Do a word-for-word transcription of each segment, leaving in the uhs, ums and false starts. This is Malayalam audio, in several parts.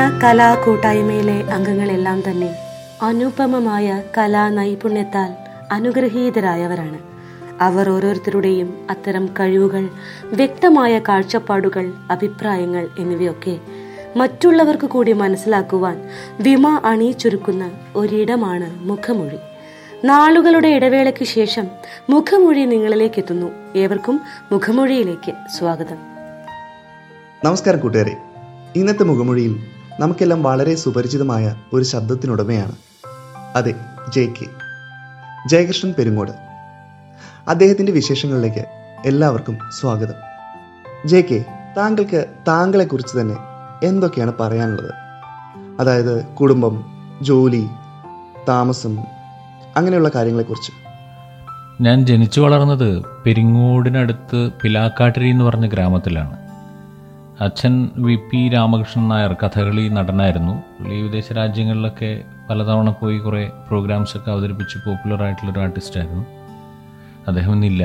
കേരള കലാ കൂട്ടായ്മയിലെ അംഗങ്ങളെല്ലാം തന്നെ അനുപമമായ കലാ നൈപുണ്യത്താൽ അനുഗ്രഹീതരായവരാണ്. അവർ ഓരോരുത്തരുടെയും അത്തരം കഴിവുകൾ, വ്യക്തമായ കാഴ്ചപ്പാടുകൾ, അഭിപ്രായങ്ങൾ എന്നിവയൊക്കെ മറ്റുള്ളവർക്ക് കൂടി മനസ്സിലാക്കുവാൻ വിമ അണിയിച്ചൊരുക്കുന്ന ഒരിടമാണ് മുഖമൊഴി. നാളുകളുടെ ഇടവേളയ്ക്ക് ശേഷം മുഖമൊഴി നിങ്ങളിലേക്ക് എത്തുന്നു. ഏവർക്കും മുഖമൊഴിയിലേക്ക് സ്വാഗതം. നമസ്കാരം കൂട്ടുകാരെ. ഇന്നത്തെ മുഖമൊഴിയിൽ നമുക്കെല്ലാം വളരെ സുപരിചിതമായ ഒരു ശബ്ദത്തിനുടമയാണ്. അതെ, ജെ കെ ജയകൃഷ്ണൻ പെരുങ്ങോട്. അദ്ദേഹത്തിൻ്റെ വിശേഷങ്ങളിലേക്ക് എല്ലാവർക്കും സ്വാഗതം. ജെ കെ, താങ്കൾക്ക് താങ്കളെക്കുറിച്ച് തന്നെ എന്തൊക്കെയാണ് പറയാനുള്ളത്? അതായത് കുടുംബം, ജോലി, താമസം, അങ്ങനെയുള്ള കാര്യങ്ങളെക്കുറിച്ച്. ഞാൻ ജനിച്ചു വളർന്നത് പെരിങ്ങോടിനടുത്ത് പിലാക്കാട്ടിരി എന്ന് പറഞ്ഞ ഗ്രാമത്തിലാണ്. അച്ഛൻ വി പി രാമകൃഷ്ണൻ നായർ കഥകളി നടനായിരുന്നു. പുള്ളി വിദേശ രാജ്യങ്ങളിലൊക്കെ പലതവണ പോയി കുറേ പ്രോഗ്രാംസൊക്കെ അവതരിപ്പിച്ച് പോപ്പുലറായിട്ടുള്ളൊരു ആർട്ടിസ്റ്റായിരുന്നു. അദ്ദേഹം ഇന്നില്ല.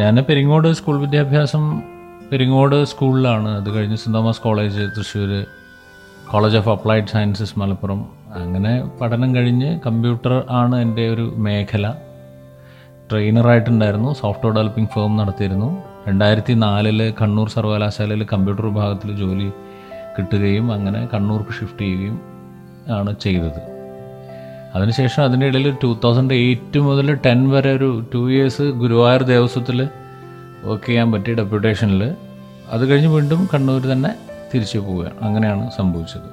ഞാൻ പെരിങ്ങോട് സ്കൂൾ വിദ്യാഭ്യാസം പെരിങ്ങോട് സ്കൂളിലാണ്. അത് കഴിഞ്ഞ് Saint Thomas college Thrissur, college of applied sciences Malappuram, അങ്ങനെ പഠനം കഴിഞ്ഞ് കമ്പ്യൂട്ടർ ആണ് എൻ്റെ ഒരു മേഖല. ട്രെയിനറായിട്ടുണ്ടായിരുന്നു, സോഫ്റ്റ്വെയർ ഡെവലപ്പിംഗ് ഫേം നടത്തിയിരുന്നു. രണ്ടായിരത്തി നാലിൽ കണ്ണൂർ സർവകലാശാലയിൽ കമ്പ്യൂട്ടർ വിഭാഗത്തിൽ ജോലി കിട്ടുകയും അങ്ങനെ കണ്ണൂർക്ക് ഷിഫ്റ്റ് ചെയ്യുകയും ആണ് ചെയ്തത്. അതിനുശേഷം അതിൻ്റെ ഇടയിൽ ടൂ തൗസൻഡ് എയ്റ്റ് മുതൽ ടെൻ വരെ ഒരു ടു ഇയേഴ്സ് ഗുരുവായൂർ ദേവസ്വത്തിൽ വർക്ക് ചെയ്യാൻ പറ്റി ഡെപ്യൂട്ടേഷനിൽ. അത് കഴിഞ്ഞ് വീണ്ടും കണ്ണൂർ തന്നെ തിരിച്ചു പോവുകയാണ്. അങ്ങനെയാണ് സംഭവിച്ചത്.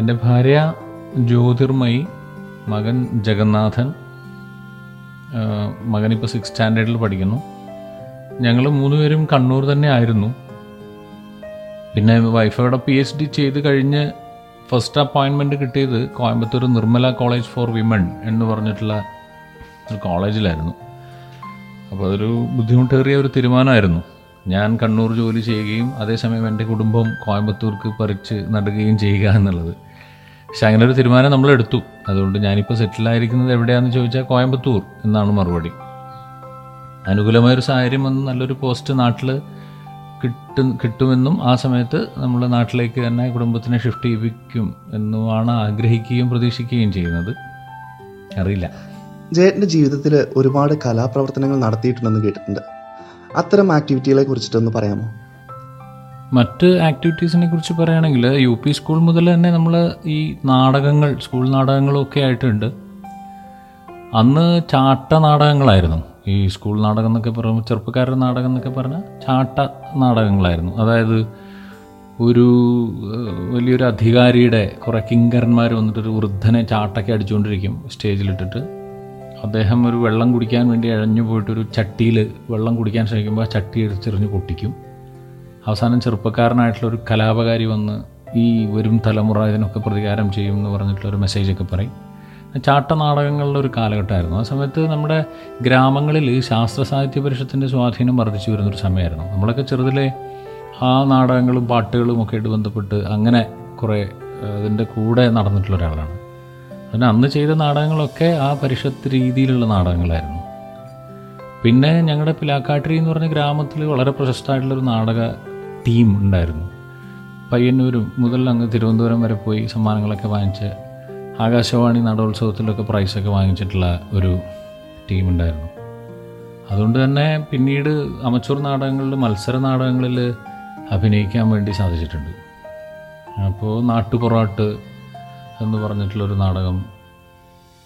എൻ്റെ ഭാര്യ ജ്യോതിർമയി, മകൻ ജഗന്നാഥൻ, മകനിപ്പോൾ സിക്സ് സ്റ്റാൻഡേർഡിൽ പഠിക്കുന്നു. ഞങ്ങൾ മൂന്നുപേരും കണ്ണൂർ തന്നെ ആയിരുന്നു. പിന്നെ വൈഫയുടെ പി എച്ച് ഡി ചെയ്ത് കഴിഞ്ഞ് ഫസ്റ്റ് അപ്പോയിൻമെൻറ്റ് കിട്ടിയത് Coimbatore Nirmala college for women എന്ന് പറഞ്ഞിട്ടുള്ള ഒരു കോളേജിലായിരുന്നു. അപ്പോൾ അതൊരു ബുദ്ധിമുട്ടേറിയ ഒരു തീരുമാനമായിരുന്നു. ഞാൻ കണ്ണൂർ ജോലി ചെയ്യുകയും അതേസമയം എൻ്റെ കുടുംബം കോയമ്പത്തൂർക്ക് പറിച്ച് നടുകയും ചെയ്യുക എന്നുള്ളത്. പക്ഷെ അങ്ങനെ ഒരു തീരുമാനം നമ്മളെടുത്തു. അതുകൊണ്ട് ഞാനിപ്പോൾ സെറ്റിലായിരിക്കുന്നത് എവിടെയാണെന്ന് ചോദിച്ചാൽ കോയമ്പത്തൂർ എന്നാണ് മറുപടി. അനുകൂലമായൊരു സാഹചര്യം വന്ന് നല്ലൊരു പോസ്റ്റ് നാട്ടിൽ കിട്ടും കിട്ടുമെന്നും ആ സമയത്ത് നമ്മൾ നാട്ടിലേക്ക് തന്നെ കുടുംബത്തിനെ ഷിഫ്റ്റ് ചെയ്യിപ്പിക്കും എന്നുമാണ് ആഗ്രഹിക്കുകയും പ്രതീക്ഷിക്കുകയും ചെയ്യുന്നത്. അറിയില്ല. ജയൻ്റെ ജീവിതത്തിൽ ഒരുപാട് കലാപ്രവർത്തനങ്ങൾ നടത്തിയിട്ടുണ്ടെന്ന് കേട്ടിട്ടുണ്ട്. അത്തരം ആക്ടിവിറ്റികളെ കുറിച്ചിട്ടൊന്ന് പറയാമോ? മറ്റ് ആക്ടിവിറ്റീസിനെ കുറിച്ച് പറയുകയാണെങ്കിൽ യു പി സ്കൂൾ മുതൽ തന്നെ നമ്മൾ ഈ നാടകങ്ങൾ, സ്കൂൾ നാടകങ്ങളൊക്കെ ആയിട്ടുണ്ട്. അന്ന് ചാട്ട നാടകങ്ങളായിരുന്നു. ഈ സ്കൂൾ നാടകം എന്നൊക്കെ പറയുമ്പോൾ, ചെറുപ്പക്കാരുടെ നാടകം എന്നൊക്കെ പറഞ്ഞാൽ ചാട്ട നാടകങ്ങളായിരുന്നു. അതായത് ഒരു വലിയൊരു അധികാരിയുടെ കുറേ കിങ്കരന്മാർ വന്നിട്ടൊരു വൃദ്ധനെ ചാട്ടൊക്കെ അടിച്ചുകൊണ്ടിരിക്കും സ്റ്റേജിലിട്ടിട്ട്. അദ്ദേഹം ഒരു വെള്ളം കുടിക്കാൻ വേണ്ടി ഇഴഞ്ഞു പോയിട്ടൊരു ചട്ടിയിൽ വെള്ളം കുടിക്കാൻ ശ്രമിക്കുമ്പോൾ ആ ചട്ടി എടുത്തെറിഞ്ഞ് പൊട്ടിക്കും. അവസാനം ചെറുപ്പക്കാരനായിട്ടുള്ളൊരു കലാപകാരി വന്ന് ഈ വരും തലമുറ ഇതിനൊക്കെ പ്രതികാരം ചെയ്യും എന്ന് പറഞ്ഞിട്ടുള്ളൊരു മെസ്സേജൊക്കെ പറയും. ചാട്ട നാടകങ്ങളിലൊരു കാലഘട്ടമായിരുന്നു. ആ സമയത്ത് നമ്മുടെ ഗ്രാമങ്ങളിൽ ശാസ്ത്ര സാഹിത്യ പരിഷത്തിൻ്റെ സ്വാധീനം വർദ്ധിച്ചു വരുന്നൊരു സമയമായിരുന്നു. നമ്മളൊക്കെ ചെറുതിലെ ആ നാടകങ്ങളും പാട്ടുകളും ഒക്കെ ആയിട്ട് ബന്ധപ്പെട്ട് അങ്ങനെ കുറേ അതിൻ്റെ കൂടെ നടന്നിട്ടുള്ള ഒരാളാണ്. പിന്നെ അന്ന് ചെയ്ത നാടകങ്ങളൊക്കെ ആ പരിഷത്ത് രീതിയിലുള്ള നാടകങ്ങളായിരുന്നു. പിന്നെ ഞങ്ങളുടെ പിലാക്കാട്ടിരി എന്ന് പറഞ്ഞ ഗ്രാമത്തിൽ വളരെ പ്രശസ്തമായിട്ടുള്ളൊരു നാടക ടീം ഉണ്ടായിരുന്നു. പയ്യന്നൂർ മുതൽ അങ്ങ് തിരുവനന്തപുരം വരെ പോയി സമ്മാനങ്ങളൊക്കെ വാങ്ങിച്ച് ആകാശവാണി നാടോത്സവത്തിലൊക്കെ പ്രൈസൊക്കെ വാങ്ങിച്ചിട്ടുള്ള ഒരു ടീമുണ്ടായിരുന്നു. അതുകൊണ്ട് തന്നെ പിന്നീട് അമച്വർ നാടകങ്ങളിൽ, മത്സര നാടകങ്ങളിൽ അഭിനയിക്കാൻ വേണ്ടി സാധിച്ചിട്ടുണ്ട്. അപ്പോൾ നാട്ടുപൊറാട്ട് എന്ന് പറഞ്ഞിട്ടുള്ളൊരു നാടകം,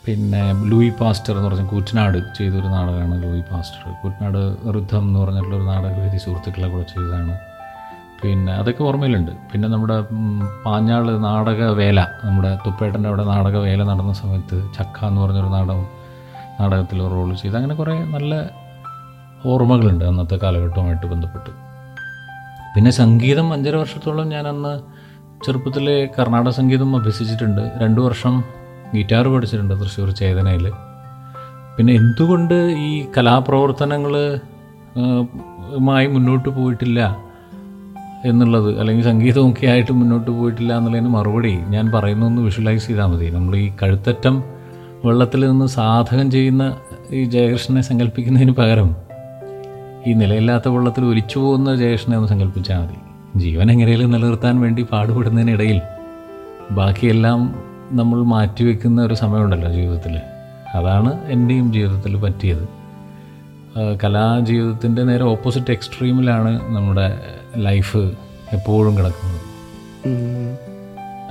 പിന്നെ ലൂയി പാസ്റ്റർ എന്ന് പറഞ്ഞ കൂറ്റനാട് ചെയ്തൊരു നാടകമാണ് ലൂയി പാസ്റ്റർ. കൂറ്റനാട് ഋദ്ധം എന്ന് പറഞ്ഞിട്ടുള്ളൊരു നാടകവേദി സുഹൃത്തുക്കളെ കൂടെ ചെയ്തതാണ്. പിന്നെ അതൊക്കെ ഓർമ്മയിലുണ്ട്. പിന്നെ നമ്മുടെ പാഞ്ഞാൾ നാടകവേല, നമ്മുടെ തുപ്പേട്ടൻ്റെ അവിടെ നാടകവേല നടന്ന സമയത്ത് ചക്ക എന്ന് പറഞ്ഞൊരു നാടകം നാടകത്തിൽ റോൾ ചെയ്ത് അങ്ങനെ കുറേ നല്ല ഓർമ്മകളുണ്ട് അന്നത്തെ കാലഘട്ടവുമായിട്ട് ബന്ധപ്പെട്ട്. പിന്നെ സംഗീതം അഞ്ചര വർഷത്തോളം ഞാനന്ന് ചെറുപ്പത്തിൽ കർണാടക സംഗീതം അഭ്യസിച്ചിട്ടുണ്ട്. രണ്ടു വർഷം ഗിറ്റാർ പഠിച്ചിട്ടുണ്ട് തൃശ്ശൂർ ചേതനയിൽ. പിന്നെ എന്തുകൊണ്ട് ഈ കലാപ്രവർത്തനങ്ങൾ മായി മുന്നോട്ട് പോയിട്ടില്ല എന്നുള്ളത്, അല്ലെങ്കിൽ സംഗീതമൊക്കെ ആയിട്ട് മുന്നോട്ട് പോയിട്ടില്ല എന്നുള്ളതിന് മറുപടി ഞാൻ പറയുന്നൊന്ന് വിഷ്വലൈസ് ചെയ്താൽ മതി. നമ്മൾ ഈ കഴുത്തറ്റം വെള്ളത്തിൽ നിന്ന് സാധകം ചെയ്യുന്ന ഈ ജയകൃഷ്ണനെ സങ്കല്പിക്കുന്നതിന് പകരം ഈ നിലയില്ലാത്ത വെള്ളത്തിൽ ഒലിച്ചു പോകുന്ന ജയകൃഷ്ണനെ ഒന്ന് സങ്കല്പിച്ചാൽ മതി. ജീവൻ എങ്ങനെയും നിലനിർത്താൻ വേണ്ടി പാടുപെടുന്നതിനിടയിൽ ബാക്കിയെല്ലാം നമ്മൾ മാറ്റിവെക്കുന്ന ഒരു സമയമുണ്ടല്ലോ ജീവിതത്തിൽ. അതാണ് എൻ്റെയും ജീവിതത്തിൽ പറ്റിയത്. കലാജീവിതത്തിൻ്റെ നേരെ ഓപ്പോസിറ്റ് എക്സ്ട്രീമിലാണ് നമ്മുടെ ലൈഫ് എപ്പോഴും കിടക്കുന്നത്.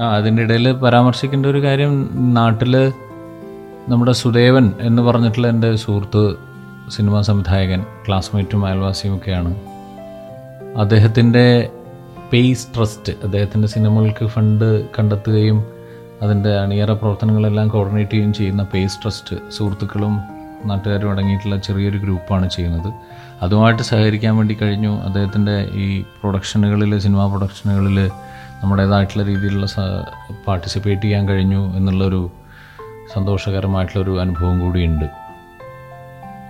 ആ അതിൻ്റെ ഇടയിൽ പരാമർശിക്കേണ്ട ഒരു കാര്യം, നാട്ടിൽ നമ്മുടെ സുദേവൻ എന്ന് പറഞ്ഞിട്ടുള്ള എൻ്റെ സുഹൃത്ത്, സിനിമാ സംവിധായകൻ, ക്ലാസ്മേറ്റും അയൽവാസിയുമൊക്കെയാണ്. അദ്ദേഹത്തിൻ്റെ പേസ് ട്രസ്റ്റ് അദ്ദേഹത്തിൻ്റെ സിനിമകൾക്ക് ഫണ്ട് കണ്ടെത്തുകയും അതിൻ്റെ അണിയറ പ്രവർത്തനങ്ങളെല്ലാം കോർഡിനേറ്റ് ചെയ്യുകയും ചെയ്യുന്ന പേസ് ട്രസ്റ്റ് സുഹൃത്തുക്കളും നാട്ടുകാരും അടങ്ങിയിട്ടുള്ള ചെറിയൊരു ഗ്രൂപ്പാണ് ചെയ്യുന്നത്. അതുമായിട്ട് സഹകരിക്കാൻ വേണ്ടി കഴിഞ്ഞു. അദ്ദേഹത്തിൻ്റെ ഈ പ്രൊഡക്ഷനുകളിൽ, സിനിമാ പ്രൊഡക്ഷനുകളിൽ നമ്മുടേതായിട്ടുള്ള രീതിയിലുള്ള പാർട്ടിസിപ്പേറ്റ് ചെയ്യാൻ കഴിഞ്ഞു എന്നുള്ളൊരു സന്തോഷകരമായിട്ടുള്ളൊരു അനുഭവം കൂടിയുണ്ട്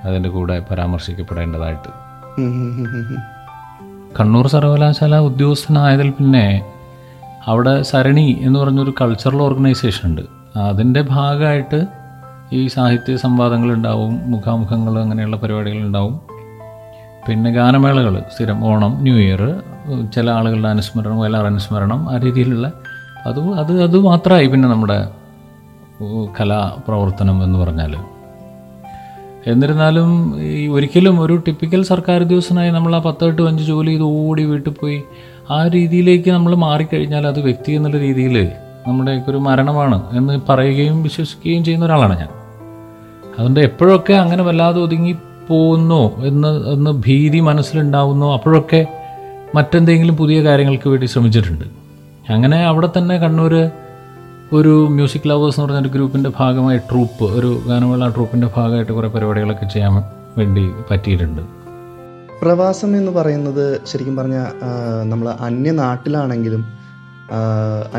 അതിൻ്റെ കൂടെ പരാമർശിക്കപ്പെടേണ്ടതായിട്ട്. കണ്ണൂർ സർവകലാശാല ഉദ്യോഗസ്ഥനായതിൽ പിന്നെ അവിടെ സരണി എന്ന് പറഞ്ഞൊരു കൾച്ചറൽ ഓർഗനൈസേഷൻ ഉണ്ട്. അതിൻ്റെ ഭാഗമായിട്ട് ഈ സാഹിത്യ സംവാദങ്ങളുണ്ടാവും, മുഖാമുഖങ്ങൾ, അങ്ങനെയുള്ള പരിപാടികളുണ്ടാവും. പിന്നെ ഗാനമേളകൾ സ്ഥിരം, ഓണം, ന്യൂ ഇയർ, ചില ആളുകളുടെ അനുസ്മരണം, എല്ലാവരുടെ അനുസ്മരണം, ആ രീതിയിലുള്ള അത് അത് അത് മാത്രമായി പിന്നെ നമ്മുടെ കലാപ്രവർത്തനം എന്ന് പറഞ്ഞാൽ. എന്നിരുന്നാലും ഈ ഒരിക്കലും ഒരു ടിപ്പിക്കൽ സർക്കാർ ഉദ്യോഗസ്ഥനായി നമ്മൾ ആ പത്തെട്ട് അഞ്ച് ജോലി ചെയ്ത് ഓടി വീട്ടിൽ പോയി ആ രീതിയിലേക്ക് നമ്മൾ മാറിക്കഴിഞ്ഞാൽ അത് വ്യക്തി എന്നുള്ള രീതിയിൽ നമ്മുടെയൊക്കെ ഒരു മരണമാണ് എന്ന് പറയുകയും വിശ്വസിക്കുകയും ചെയ്യുന്ന ഒരാളാണ് ഞാൻ. അതുകൊണ്ട് എപ്പോഴൊക്കെ അങ്ങനെ വല്ലാതെ ഒതുങ്ങി പോകുന്നോ എന്ന് എന്ന് ഭീതി മനസ്സിലുണ്ടാവുന്നോ അപ്പോഴൊക്കെ മറ്റെന്തെങ്കിലും പുതിയ കാര്യങ്ങൾക്ക് വേണ്ടി ശ്രമിച്ചിട്ടുണ്ട്. അങ്ങനെ അവിടെ തന്നെ കണ്ണൂർ ഒരു മ്യൂസിക് ലവേഴ്സ് എന്ന് പറഞ്ഞൊരു ഗ്രൂപ്പിൻ്റെ ഭാഗമായി ട്രൂപ്പ്, ഒരു ഗാനമേള ട്രൂപ്പിൻ്റെ ഭാഗമായിട്ട് കുറേ പരിപാടികളൊക്കെ ചെയ്യാൻ വേണ്ടി പറ്റിയിട്ടുണ്ട്. പ്രവാസം എന്ന് പറയുന്നത് ശരിക്കും പറഞ്ഞാൽ നമ്മൾ അന്യനാട്ടിലാണെങ്കിലും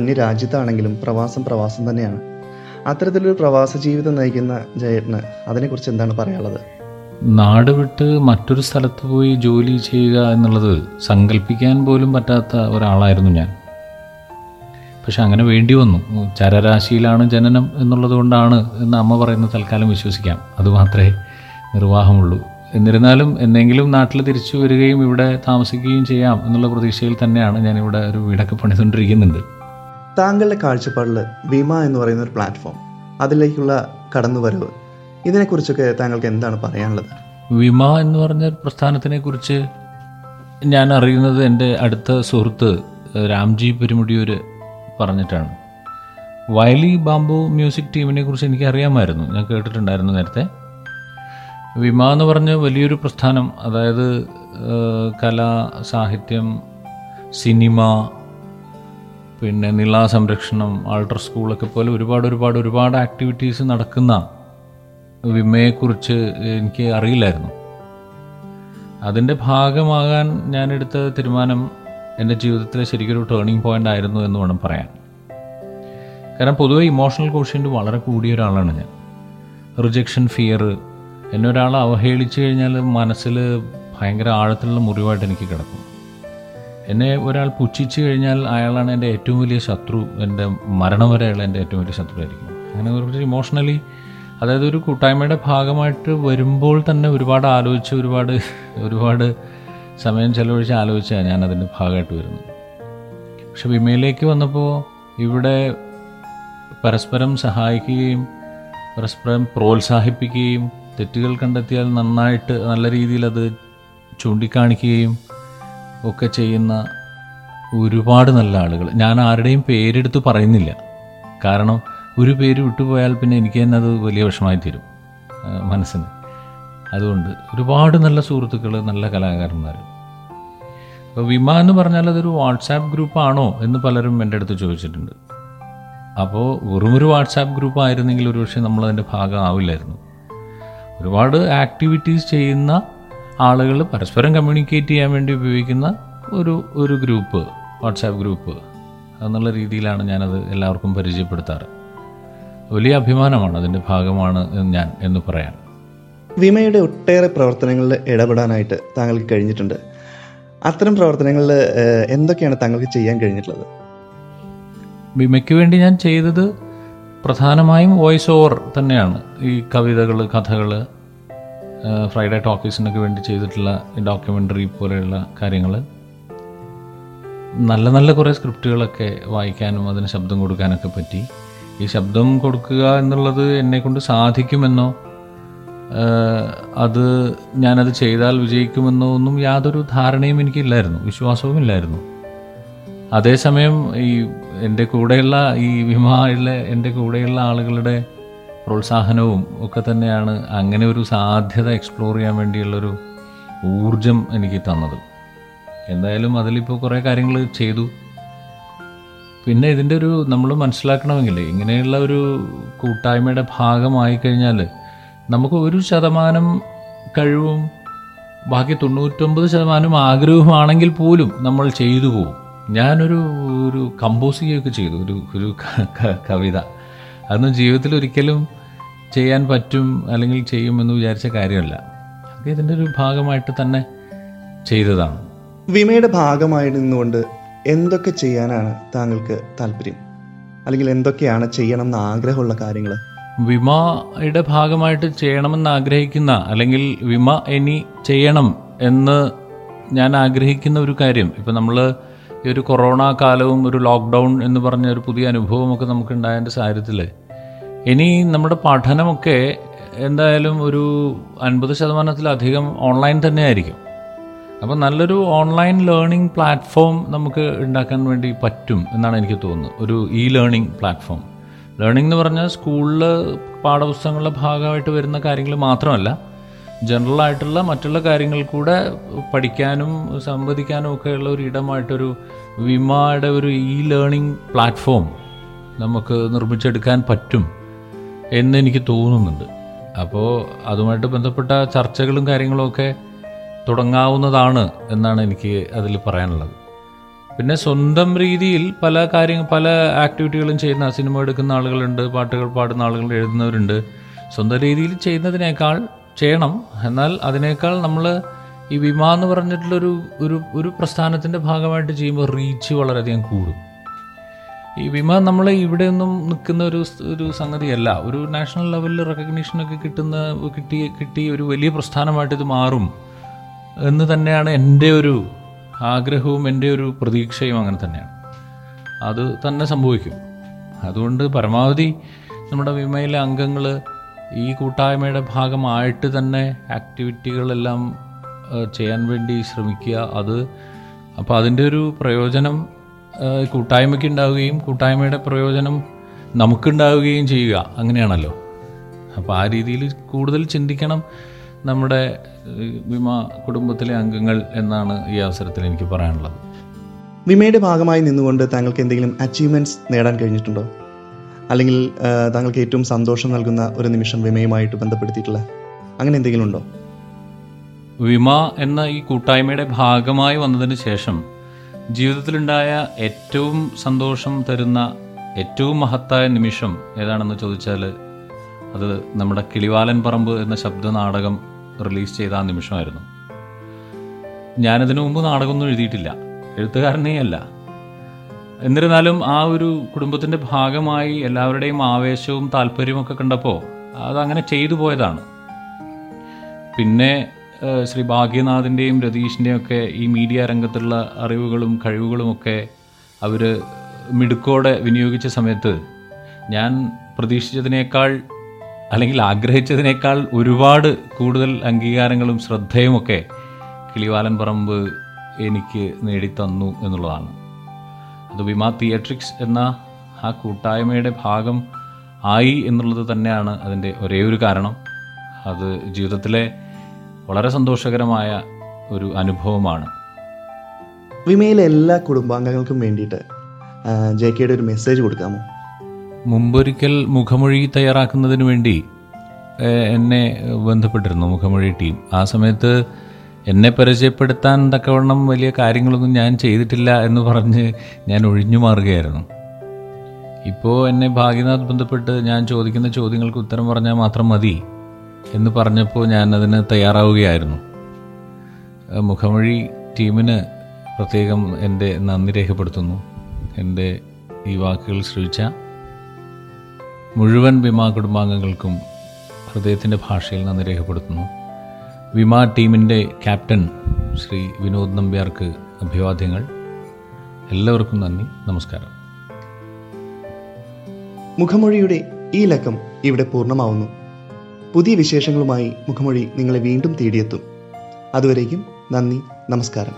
അന്യരാജ്യത്താണെങ്കിലും പ്രവാസം പ്രവാസം തന്നെയാണ്. അത്തരത്തിലൊരു പ്രവാസ ജീവിതം നയിക്കുന്ന ജയേട്ടന് അതിനെക്കുറിച്ച് എന്താണ് പറയാനുള്ളത്? നാട് വിട്ട് മറ്റൊരു സ്ഥലത്ത് പോയി ജോലി ചെയ്യുക എന്നുള്ളത് സങ്കല്പിക്കാൻ പോലും പറ്റാത്ത ഒരാളായിരുന്നു ഞാൻ. പക്ഷെ അങ്ങനെ വേണ്ടി വന്നു. ചരരാശിയിലാണ് ജനനം എന്നുള്ളത് കൊണ്ടാണ് എന്ന് അമ്മ പറയുന്ന തൽക്കാലം വിശ്വസിക്കാം. അതുമാത്രമേ നിർവാഹമുള്ളൂ. എന്നിരുന്നാലും എന്തെങ്കിലും നാട്ടിൽ തിരിച്ചു വരികയും ഇവിടെ താമസിക്കുകയും ചെയ്യാം എന്നുള്ള പ്രതീക്ഷയിൽ തന്നെയാണ് ഞാനിവിടെ ഒരു വീടൊക്കെ പണിതുകൊണ്ടിരിക്കുന്നുണ്ട്. താങ്കളുടെ കാഴ്ചപ്പാടിൽ വിമാ എന്ന് പറയുന്ന ഒരു പ്ലാറ്റ്ഫോം, അതിലേക്കുള്ള കടന്നുവരവ്, ഇതിനെക്കുറിച്ചൊക്കെ താങ്കൾക്ക് എന്താണ് പറയാനുള്ളത്? വിമാ എന്ന് പറഞ്ഞ പ്രസ്ഥാനത്തിനെ കുറിച്ച് ഞാൻ അറിയുന്നത് എൻ്റെ അടുത്ത സുഹൃത്ത് രാംജി പെരുമുടിയൂർ പറഞ്ഞിട്ടാണ്. വയലി ബാംബൂ മ്യൂസിക് ടീമിനെ കുറിച്ച് എനിക്ക് അറിയാമായിരുന്നു, ഞാൻ കേട്ടിട്ടുണ്ടായിരുന്നു നേരത്തെ. വിമാ എന്ന് പറഞ്ഞ വലിയൊരു പ്രസ്ഥാനം, അതായത് കല, സാഹിത്യം, സിനിമ, പിന്നെ നിള സംരക്ഷണം, ആൾട്ടർ സ്കൂളൊക്കെ പോലെ ഒരുപാട് ഒരുപാട് ഒരുപാട് ആക്ടിവിറ്റീസ് നടക്കുന്ന വിമയെക്കുറിച്ച് എനിക്ക് അറിയില്ലായിരുന്നു. അതിൻ്റെ ഭാഗമാകാൻ ഞാനെടുത്ത തീരുമാനം എൻ്റെ ജീവിതത്തിലെ ശരിക്കൊരു ടേണിംഗ് പോയിൻ്റ് ആയിരുന്നു എന്ന് വേണം പറയാൻ. കാരണം പൊതുവെ ഇമോഷണൽ ക്വോഷ്യൻ്റ് വളരെ കൂടിയ ഒരാളാണ് ഞാൻ. റിജക്ഷൻ ഫിയർ, എന്നെ ഒരാൾ അവഹേളിച്ചു കഴിഞ്ഞാൽ മനസ്സിൽ ഭയങ്കര ആഴത്തിലുള്ള മുറിവായിട്ട് എനിക്ക് കിടക്കും. എന്നെ ഒരാൾ പുച്ഛിച്ചു കഴിഞ്ഞാൽ അയാളാണ് എൻ്റെ ഏറ്റവും വലിയ ശത്രു, എൻ്റെ മരണം വരെ അയാൾ എൻ്റെ ഏറ്റവും വലിയ ശത്രു ആയിരിക്കും. അങ്ങനെ ഒരു ഇമോഷണലി, അതായത് ഒരു കൂട്ടായ്മയുടെ ഭാഗമായിട്ട് വരുമ്പോൾ തന്നെ ഒരുപാട് ആലോചിച്ച് ഒരുപാട് ഒരുപാട് സമയം ചെലവഴിച്ച് ആലോചിച്ചാണ് ഞാൻ അതിൻ്റെ ഭാഗമായിട്ട് വരുന്നത്. പക്ഷെ വിമയിലേക്ക് വന്നപ്പോൾ ഇവിടെ പരസ്പരം സഹായിക്കുകയും പരസ്പരം പ്രോത്സാഹിപ്പിക്കുകയും തെറ്റുകൾ കണ്ടെത്തിയാൽ നന്നായിട്ട് നല്ല രീതിയിൽ അത് ചൂണ്ടിക്കാണിക്കുകയും ഒക്കെ ചെയ്യുന്ന ഒരുപാട് നല്ല ആളുകൾ. ഞാൻ ആരുടെയും പേരെടുത്ത് പറയുന്നില്ല, കാരണം ഒരു പേര് വിട്ടുപോയാൽ പിന്നെ എനിക്ക് തന്നെ അത് വലിയ വിഷമായി തീരും മനസ്സിന്. അതുകൊണ്ട് ഒരുപാട് നല്ല സുഹൃത്തുക്കൾ, നല്ല കലാകാരന്മാർ. അപ്പോൾ വിമാ എന്ന് പറഞ്ഞാൽ അതൊരു വാട്സാപ്പ് ഗ്രൂപ്പാണോ എന്ന് പലരും എൻ്റെ അടുത്ത് ചോദിച്ചിട്ടുണ്ട്. അപ്പോൾ വെറുമൊരു വാട്സാപ്പ് ഗ്രൂപ്പ് ആയിരുന്നെങ്കിൽ ഒരുപക്ഷെ നമ്മളതിൻ്റെ ഭാഗമാവില്ലായിരുന്നു. ഒരുപാട് ആക്ടിവിറ്റീസ് ചെയ്യുന്ന ആളുകൾ പരസ്പരം കമ്മ്യൂണിക്കേറ്റ് ചെയ്യാൻ വേണ്ടി ഉപയോഗിക്കുന്ന ഒരു ഒരു ഗ്രൂപ്പ്, വാട്സാപ്പ് ഗ്രൂപ്പ് എന്നുള്ള രീതിയിലാണ് ഞാനത് എല്ലാവർക്കും പരിചയപ്പെടുത്താറ്. വലിയ അഭിമാനമാണ് അതിൻ്റെ ഭാഗമാണ് ഞാൻ എന്ന് പറയാൻ. വിമയുടെ ഒട്ടേറെ പ്രവർത്തനങ്ങളിൽ ഇടപെടാനായിട്ട് താങ്കൾക്ക് കഴിഞ്ഞിട്ടുണ്ട്. അത്തരം പ്രവർത്തനങ്ങളിൽ എന്തൊക്കെയാണ് താങ്കൾക്ക് ചെയ്യാൻ കഴിഞ്ഞിട്ടുള്ളത്? വിമയ്ക്ക് വേണ്ടി ഞാൻ ചെയ്തത് പ്രധാനമായും വോയിസ് ഓവർ തന്നെയാണ്. ഈ കവിതകൾ, കഥകൾ, ഫ്രൈഡേ ടോക്കീസിനൊക്കെ വേണ്ടി ചെയ്തിട്ടുള്ള ഡോക്യുമെൻ്ററി പോലെയുള്ള കാര്യങ്ങൾ, നല്ല നല്ല കുറേ സ്ക്രിപ്റ്റുകളൊക്കെ വായിക്കാനും അതിന് ശബ്ദം കൊടുക്കാനൊക്കെ പറ്റി. ഈ ശബ്ദം കൊടുക്കുക എന്നുള്ളത് എന്നെക്കൊണ്ട് സാധിക്കുമെന്നോ അത് ഞാനത് ചെയ്താൽ വിജയിക്കുമെന്നോ ഒന്നും യാതൊരു ധാരണയും എനിക്കില്ലായിരുന്നു, വിശ്വാസവും ഇല്ലായിരുന്നു. അതേസമയം ഈ എൻ്റെ കൂടെയുള്ള ഈ വിമയിലെ എൻ്റെ കൂടെയുള്ള ആളുകളുടെ പ്രോത്സാഹനവും ഒക്കെ തന്നെയാണ് അങ്ങനെ ഒരു സാധ്യത എക്സ്പ്ലോർ ചെയ്യാൻ വേണ്ടിയുള്ളൊരു ഊർജം എനിക്ക് തന്നത്. എന്തായാലും അതിലിപ്പോൾ കുറേ കാര്യങ്ങൾ ചെയ്തു. പിന്നെ ഇതിൻ്റെ ഒരു നമ്മൾ മനസ്സിലാക്കണമെങ്കിൽ ഇങ്ങനെയുള്ള ഒരു കൂട്ടായ്മയുടെ ഭാഗമായി കഴിഞ്ഞാൽ നമുക്ക് ഒരു ശതമാനം കഴിവും ബാക്കി തൊണ്ണൂറ്റൊമ്പത് ശതമാനം ആഗ്രഹവുമാണെങ്കിൽ പോലും നമ്മൾ ചെയ്തു പോകും. ഞാനൊരു ഒരു കമ്പോസിങ്ങൊക്കെ ചെയ്തു, ഒരു ഒരു കവിത. അതൊന്നും ജീവിതത്തിൽ ഒരിക്കലും ചെയ്യാൻ പറ്റും അല്ലെങ്കിൽ ചെയ്യുമെന്ന് വിചാരിച്ച കാര്യമല്ല, അത് ഇതിൻ്റെ ഒരു ഭാഗമായിട്ട് തന്നെ ചെയ്തതാണ്. വിമയുടെ ഭാഗമായി നിന്നുകൊണ്ട് എന്തൊക്കെ ചെയ്യാനാണ് താങ്കൾക്ക് താല്പര്യം, അല്ലെങ്കിൽ എന്തൊക്കെയാണ് ചെയ്യണം എന്ന് ആഗ്രഹമുള്ള കാര്യങ്ങൾ? വിമയുടെ ഭാഗമായിട്ട് ചെയ്യണമെന്ന് ആഗ്രഹിക്കുന്ന, അല്ലെങ്കിൽ വിമ ഇനി ചെയ്യണം എന്ന് ഞാൻ ആഗ്രഹിക്കുന്ന ഒരു കാര്യം, ഇപ്പം നമ്മൾ ഈ ഒരു കൊറോണ കാലവും ഒരു ലോക്ക്ഡൗൺ എന്ന് പറഞ്ഞ ഒരു പുതിയ അനുഭവമൊക്കെ നമുക്കുണ്ടായതിൻ്റെ സാഹചര്യത്തിൽ ഇനി നമ്മുടെ പഠനമൊക്കെ എന്തായാലും ഒരു അൻപത് ശതമാനത്തിലധികം ഓൺലൈൻ തന്നെ ആയിരിക്കും. അപ്പം നല്ലൊരു ഓൺലൈൻ ലേണിംഗ് പ്ലാറ്റ്ഫോം നമുക്ക് ഉണ്ടാക്കാൻ വേണ്ടി പറ്റും എന്നാണ് എനിക്ക് തോന്നുന്നത്. ഒരു ഇ ലേണിംഗ് പ്ലാറ്റ്ഫോം. ലേണിംഗ് എന്ന് പറഞ്ഞാൽ സ്കൂളിൽ പാഠപുസ്തകങ്ങളുടെ ഭാഗമായിട്ട് വരുന്ന കാര്യങ്ങൾ മാത്രമല്ല, ജനറലായിട്ടുള്ള മറ്റുള്ള കാര്യങ്ങൾ കൂടെ പഠിക്കാനും സംവദിക്കാനും ഒക്കെ ഉള്ള ഒരു ഇടമായിട്ടൊരു വിമയുടെ ഒരു ഇ ലേണിംഗ് പ്ലാറ്റ്ഫോം നമുക്ക് നിർമ്മിച്ചെടുക്കാൻ പറ്റും എന്നെനിക്ക് തോന്നുന്നുണ്ട്. അപ്പോൾ അതുമായിട്ട് ബന്ധപ്പെട്ട ചർച്ചകളും കാര്യങ്ങളുമൊക്കെ തുടങ്ങാവുന്നതാണ് എന്നാണ് എനിക്ക് അതിൽ പറയാനുള്ളത്. പിന്നെ സ്വന്തം രീതിയിൽ പല കാര്യങ്ങൾ പല ആക്ടിവിറ്റികളും ചെയ്യുന്ന, സിനിമ എടുക്കുന്ന ആളുകളുണ്ട്, പാട്ടുകൾ പാടുന്ന ആളുകൾ, എഴുതുന്നവരുണ്ട്. സ്വന്തം രീതിയിൽ ചെയ്യുന്നതിനേക്കാൾ ചെയ്യണം, എന്നാൽ അതിനേക്കാൾ നമ്മൾ ഈ വിമാ എന്ന് പറഞ്ഞിട്ടുള്ളൊരു ഒരു ഒരു പ്രസ്ഥാനത്തിൻ്റെ ഭാഗമായിട്ട് ചെയ്യുമ്പോൾ റീച്ച് വളരെയധികം കൂടും. ഈ വിമാ നമ്മൾ ഇവിടെയൊന്നും നിൽക്കുന്ന ഒരു ഒരു സംഗതിയല്ല, ഒരു നാഷണൽ ലെവലിൽ റെക്കഗ്നീഷനൊക്കെ കിട്ടുന്ന കിട്ടി കിട്ടിയ ഒരു വലിയ പ്രസ്ഥാനമായിട്ട് ഇത് മാറും എന്ന് തന്നെയാണ് എൻ്റെ ഒരു ആഗ്രഹവും എൻ്റെ ഒരു പ്രതീക്ഷയും. അങ്ങനെ തന്നെയാണ്, അത് തന്നെ സംഭവിക്കും. അതുകൊണ്ട് പരമാവധി നമ്മുടെ വിമയിലെ അംഗങ്ങൾ ഈ കൂട്ടായ്മയുടെ ഭാഗമായിട്ട് തന്നെ ആക്ടിവിറ്റികളെല്ലാം ചെയ്യാൻ വേണ്ടി ശ്രമിക്കുക. അത് അപ്പോൾ അതിൻ്റെ ഒരു പ്രയോജനം കൂട്ടായ്മയ്ക്ക് ഉണ്ടാവുകയും കൂട്ടായ്മയുടെ പ്രയോജനം നമുക്കുണ്ടാവുകയും ചെയ്യുക, അങ്ങനെയാണല്ലോ. അപ്പോൾ ആ രീതിയിൽ കൂടുതൽ ചിന്തിക്കണം നമ്മുടെ വിമ കുടുംബത്തിലെ അംഗങ്ങൾ എന്നാണ് ഈ അവസരത്തിൽ എനിക്ക് പറയാനുള്ളത്. വിമയുടെ ഭാഗമായി നിന്നുകൊണ്ട് താങ്കൾക്ക് എന്തെങ്കിലും അച്ചീവ്മെൻറ്റ്സ് നേടാൻ കഴിഞ്ഞിട്ടുണ്ടോ, അല്ലെങ്കിൽ താങ്കൾക്ക് ഏറ്റവും സന്തോഷം നൽകുന്ന ഒരു നിമിഷം വിമയുമായിട്ട് ബന്ധപ്പെടുത്തിയിട്ടുള്ള അങ്ങനെ എന്തെങ്കിലും ഉണ്ടോ? വിമ എന്ന ഈ കൂട്ടായ്മയുടെ ഭാഗമായി വന്നതിന് ശേഷം ജീവിതത്തിലുണ്ടായ ഏറ്റവും സന്തോഷം തരുന്ന ഏറ്റവും മഹത്തായ നിമിഷം ഏതാണെന്ന് ചോദിച്ചാൽ അത് നമ്മുടെ കിളിവാലൻ പറമ്പ് എന്ന ശബ്ദ നാടകം റിലീസ് ചെയ്ത ആ നിമിഷമായിരുന്നു. ഞാനതിനു മുമ്പ് നാടകമൊന്നും എഴുതിയിട്ടില്ല, എഴുത്തുകാരനേ അല്ല. എന്നിരുന്നാലും ആ ഒരു കുടുംബത്തിൻ്റെ ഭാഗമായി എല്ലാവരുടെയും ആവേശവും താല്പര്യമൊക്കെ കണ്ടപ്പോൾ അതങ്ങനെ ചെയ്തു പോയതാണ്. പിന്നെ ശ്രീ ഭാഗ്യനാഥിൻ്റെയും രതീഷിൻ്റെയും ഒക്കെ ഈ മീഡിയ രംഗത്തുള്ള അറിവുകളും കഴിവുകളുമൊക്കെ അവർ മിടുക്കോടെ വിനിയോഗിച്ച സമയത്ത് ഞാൻ പ്രതീക്ഷിച്ചതിനേക്കാൾ അല്ലെങ്കിൽ ആഗ്രഹിച്ചതിനേക്കാൾ ഒരുപാട് കൂടുതൽ അംഗീകാരങ്ങളും ശ്രദ്ധയുമൊക്കെ കിളിവാലൻ പറമ്പ് എനിക്ക് നേടിത്തന്നു എന്നുള്ളതാണ്. അത് വിമാ തിയേട്രിക്സ് എന്ന ആ കൂട്ടായ്മയുടെ ഭാഗം ആയി എന്നുള്ളത് തന്നെയാണ് അതിൻ്റെ ഒരേ ഒരു കാരണം. അത് ജീവിതത്തിലെ വളരെ സന്തോഷകരമായ ഒരു അനുഭവമാണ്. വിമയിലെ എല്ലാ കുടുംബാംഗങ്ങൾക്കും വേണ്ടിയിട്ട് ജെ കെയുടെ ഒരു മെസ്സേജ് കൊടുക്കാമോ? മുമ്പൊരിക്കൽ മുഖമൊഴി തയ്യാറാക്കുന്നതിന് വേണ്ടി എന്നെ ബന്ധപ്പെട്ടിരുന്നു മുഖമൊഴി ടീം. ആ സമയത്ത് എന്നെ പരിചയപ്പെടുത്താൻ തക്കവണ്ണം വലിയ കാര്യങ്ങളൊന്നും ഞാൻ ചെയ്തിട്ടില്ല എന്ന് പറഞ്ഞ് ഞാൻ ഒഴിഞ്ഞു മാറുകയായിരുന്നു. ഇപ്പോൾ എന്നെ ഭാഗ്യനാഥ് ബന്ധപ്പെട്ട് ഞാൻ ചോദിക്കുന്ന ചോദ്യങ്ങൾക്ക് ഉത്തരം പറഞ്ഞാൽ മാത്രം മതി എന്ന് പറഞ്ഞപ്പോൾ ഞാൻ അതിന് തയ്യാറാവുകയായിരുന്നു. മുഖമൊഴി ടീമിന് പ്രത്യേകം എൻ്റെ നന്ദി രേഖപ്പെടുത്തുന്നു, എൻ്റെ ഈ വാക്കുകൾ ശ്രവിച്ച മുഴുവൻ വിമാ കുടുംബാംഗങ്ങൾക്കും ഹൃദയത്തിൻ്റെ ഭാഷയിൽ നന്ദി രേഖപ്പെടുത്തുന്നു. വിമാ ടീമിൻ്റെ ക്യാപ്റ്റൻ ശ്രീ വിനോദ് നമ്പ്യാർക്ക് അഭിവാദ്യങ്ങൾ. എല്ലാവർക്കും നന്ദി, നമസ്കാരം. മുഖമൊഴിയുടെ ഈ ലക്കം ഇവിടെ പൂർണ്ണമാവുന്നു. പുതിയ വിശേഷങ്ങളുമായി മുഖമൊഴി നിങ്ങളെ വീണ്ടും തേടിയെത്തും. അതുവരേക്കും നന്ദി, നമസ്കാരം.